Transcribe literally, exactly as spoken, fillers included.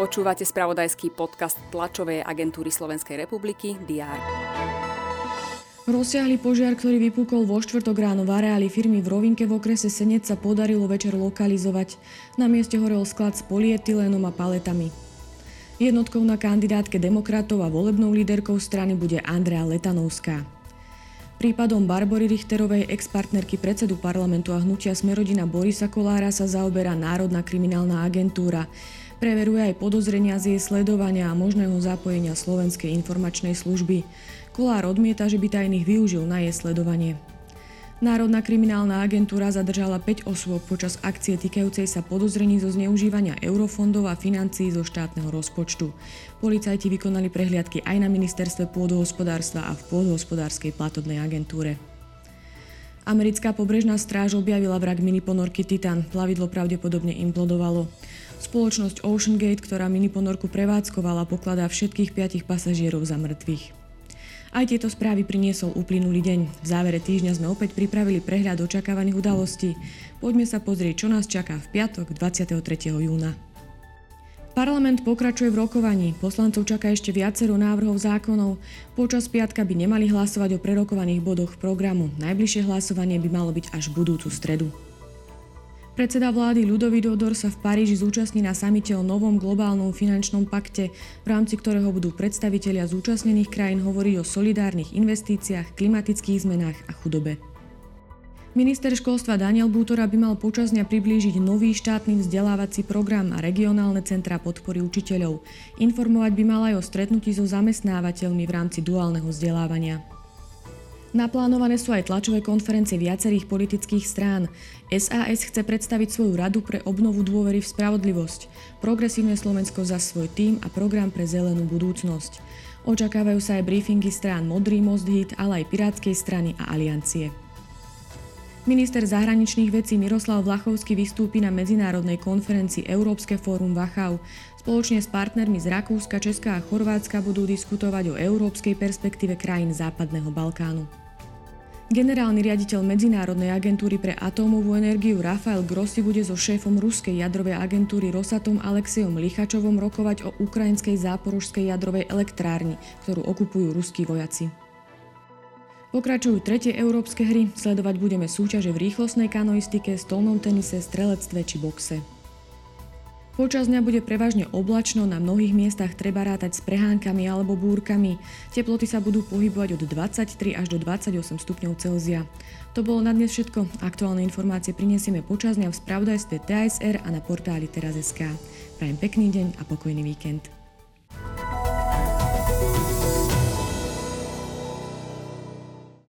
Počúvate spravodajský podcast tlačovej agentúry Slovenskej republiky dé er. Rozsiahly požiar, ktorý vypúkol vo štvrtok ráno v areáli firmy v Rovinke v okrese Senec, sa podarilo večer lokalizovať. Na mieste horel sklad s polyetylénom a paletami. Jednotkou na kandidátke demokratov a volebnou líderkou strany bude Andrea Letanovská. Prípadom Barbory Richterovej, ex-partnerky predsedu parlamentu a hnutia Smer-rodina Borisa Kolára, sa zaoberá Národná kriminálna agentúra. Preveruje aj podozrenia z jej sledovania a možného zapojenia Slovenskej informačnej služby. Kolár odmieta, že by tajných využil na jej sledovanie. Národná kriminálna agentúra zadržala päť osôb počas akcie týkajúcej sa podozrení zo zneužívania eurofondov a financií zo štátneho rozpočtu. Policajti vykonali prehliadky aj na ministerstve pôdohospodárstva a v pôdohospodárskej platobnej agentúre. Americká pobrežná stráž objavila vrak miniponorky Titan. Plavidlo pravdepodobne implodovalo. Spoločnosť OceanGate, ktorá miniponorku prevádzkovala, pokladá všetkých piatich pasažierov za mŕtvych. Aj tieto správy priniesol uplynulý deň. V závere týždňa sme opäť pripravili prehľad očakávaných udalostí. Poďme sa pozrieť, čo nás čaká v piatok dvadsiateho tretieho júna. Parlament pokračuje v rokovaní. Poslancov čaká ešte viacero návrhov zákonov. Počas piatka by nemali hlasovať o prerokovaných bodoch programu. Najbližšie hlasovanie by malo byť až budúcu stredu. Predseda vlády Ľudovít Odor sa v Paríži zúčastní na samite o novom globálnom finančnom pakte, v rámci ktorého budú predstavitelia zúčastnených krajín hovoriť o solidárnych investíciách, klimatických zmenách a chudobe. Minister školstva Daniel Bútora by mal počas dňa priblížiť nový štátny vzdelávací program a regionálne centra podpory učiteľov. Informovať by mal aj o stretnutí so zamestnávateľmi v rámci duálneho vzdelávania. Naplánované sú aj tlačové konferencie viacerých politických strán. es a es chce predstaviť svoju radu pre obnovu dôvery v spravodlivosť, Progresívne Slovensko za svoj tím a program pre zelenú budúcnosť. Očakávajú sa aj briefingy strán Modrý most, há í té, ale aj Pirátskej strany a Aliancie. Minister zahraničných vecí Miroslav Vlachovský vystúpi na medzinárodnej konferencii Európske fórum Wachau. Spoločne s partnermi z Rakúska, Česka a Chorvátska budú diskutovať o európskej perspektíve krajín Západného Balkánu. Generálny riaditeľ Medzinárodnej agentúry pre atómovú energiu Rafael Grossi bude so šéfom ruskej jadrovej agentúry Rosatom Alexejom Lichačovom rokovať o ukrajinskej záporožskej jadrovej elektrárni, ktorú okupujú ruskí vojaci. Pokračujú tretie európske hry, sledovať budeme súťaže v rýchlostnej kanoistike, stolnom tenise, strelectve či boxe. Počas dňa bude prevažne oblačno, na mnohých miestach treba rátať s prehánkami alebo búrkami. Teploty sa budú pohybovať od dvadsaťtri až do dvadsaťosem stupňov Celzia. To bolo na dnes všetko. Aktuálne informácie prinesieme počas dňa v spravodajstve té a es er a na portáli Teraz.sk. Prajem pekný deň a pokojný víkend.